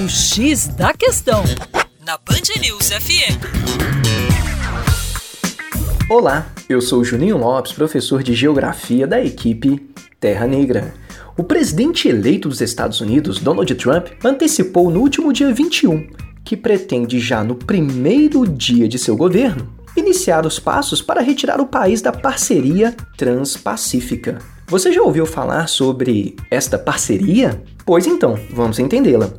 O X da Questão, na Band News FM. Olá, eu sou Juninho Lopes, professor de Geografia da equipe Terra Negra. O presidente eleito dos Estados Unidos, Donald Trump, antecipou no último dia 21 que pretende, já no primeiro dia de seu governo, iniciar os passos para retirar o país da parceria transpacífica. Você já ouviu falar sobre esta parceria? Pois então, vamos entendê-la.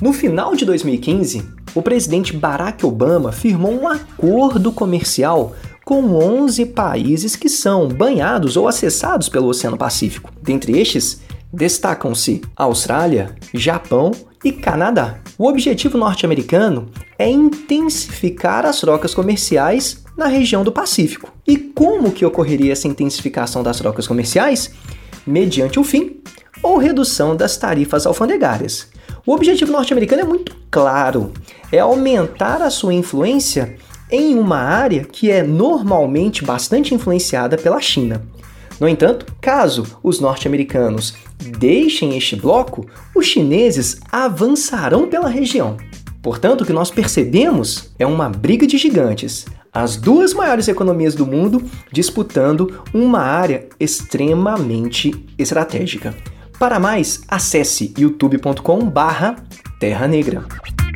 No final de 2015, o presidente Barack Obama firmou um acordo comercial com 11 países que são banhados ou acessados pelo Oceano Pacífico. Dentre estes, destacam-se Austrália, Japão e Canadá. O objetivo norte-americano é intensificar as trocas comerciais na região do Pacífico. E como que ocorreria essa intensificação das trocas comerciais? Mediante o fim ou redução das tarifas alfandegárias. O objetivo norte-americano é muito claro, é aumentar a sua influência em uma área que é normalmente bastante influenciada pela China. No entanto, caso os norte-americanos deixem este bloco, os chineses avançarão pela região. Portanto, o que nós percebemos é uma briga de gigantes. As duas maiores economias do mundo disputando uma área extremamente estratégica. Para mais, acesse youtube.com/Terra Negra.